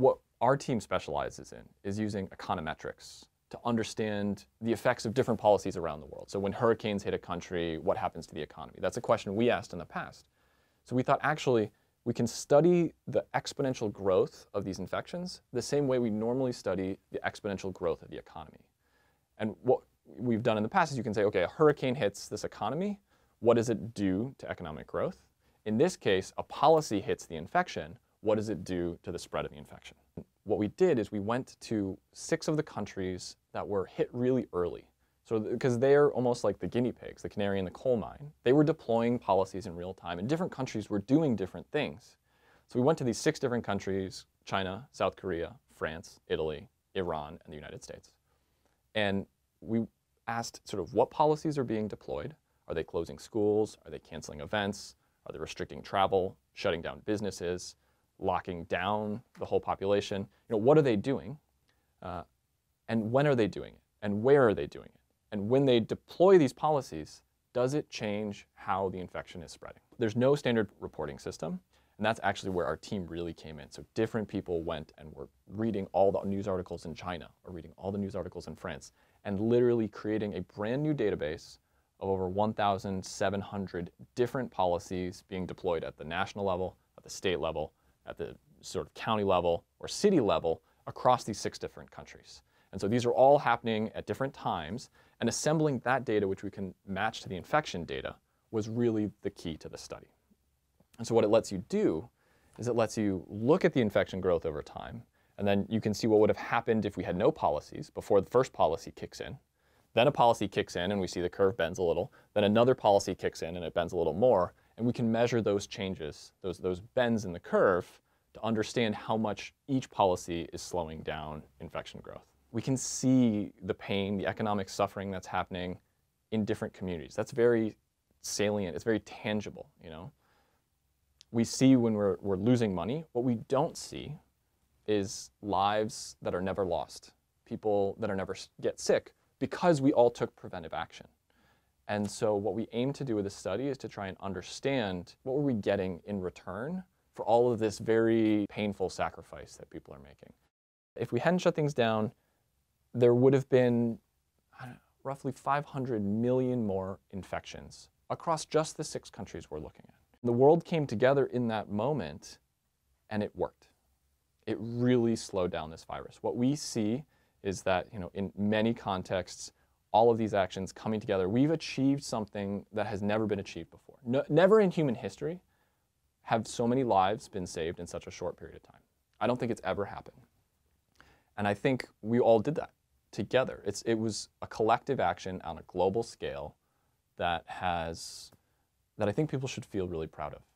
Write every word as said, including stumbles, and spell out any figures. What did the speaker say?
What our team specializes in is using econometrics to understand the effects of different policies around the world. So when hurricanes hit a country, what happens to the economy? That's a question we asked in the past. So we thought, actually, we can study the exponential growth of these infections the same way we normally study the exponential growth of the economy. And what we've done in the past is you can say, okay, a hurricane hits this economy. What does it do to economic growth? In this case, a policy hits the infection. What does it do to the spread of the infection? What we did is we went to six of the countries that were hit really early. So, because they're almost like the guinea pigs, the canary in the coal mine. They were deploying policies in real time, and different countries were doing different things. So we went to these six different countries, China, South Korea, France, Italy, Iran, and the United States. And we asked sort of what policies are being deployed. Are they closing schools? Are they canceling events? Are they restricting travel, shutting down businesses, locking down the whole population? You know, what are they doing? Uh, and when are they doing it? And where are they doing it? And when they deploy these policies, does it change how the infection is spreading? There's no standard reporting system, and that's actually where our team really came in. So different people went and were reading all the news articles in China, or reading all the news articles in France, and literally creating a brand new database of over one thousand seven hundred different policies being deployed at the national level, at the state level, at the sort of county level or city level across these six different countries. And so these are all happening at different times, and assembling that data, which we can match to the infection data, was really the key to the study. And so what it lets you do is it lets you look at the infection growth over time, and then you can see what would have happened if we had no policies before the first policy kicks in. Then a policy kicks in and we see the curve bends a little. Then another policy kicks in and it bends a little more. And we can measure those changes, those, those bends in the curve, to understand how much each policy is slowing down infection growth. We can see the pain, the economic suffering that's happening in different communities. That's very salient, it's very tangible, you know. We see when we're, we're losing money. What we don't see is lives that are never lost, people that are never get sick, because we all took preventive action. And so what we aim to do with this study is to try and understand what were we getting in return for all of this very painful sacrifice that people are making. If we hadn't shut things down, there would have been I don't know, roughly five hundred million more infections across just the six countries we're looking at. The world came together in that moment, and it worked. It really slowed down this virus. What we see is that, you know, in many contexts, all of these actions coming together, we've achieved something that has never been achieved before. No, never in human history have so many lives been saved in such a short period of time. I don't think it's ever happened. And I think we all did that together. It's, it was a collective action on a global scale that has, that I think people should feel really proud of.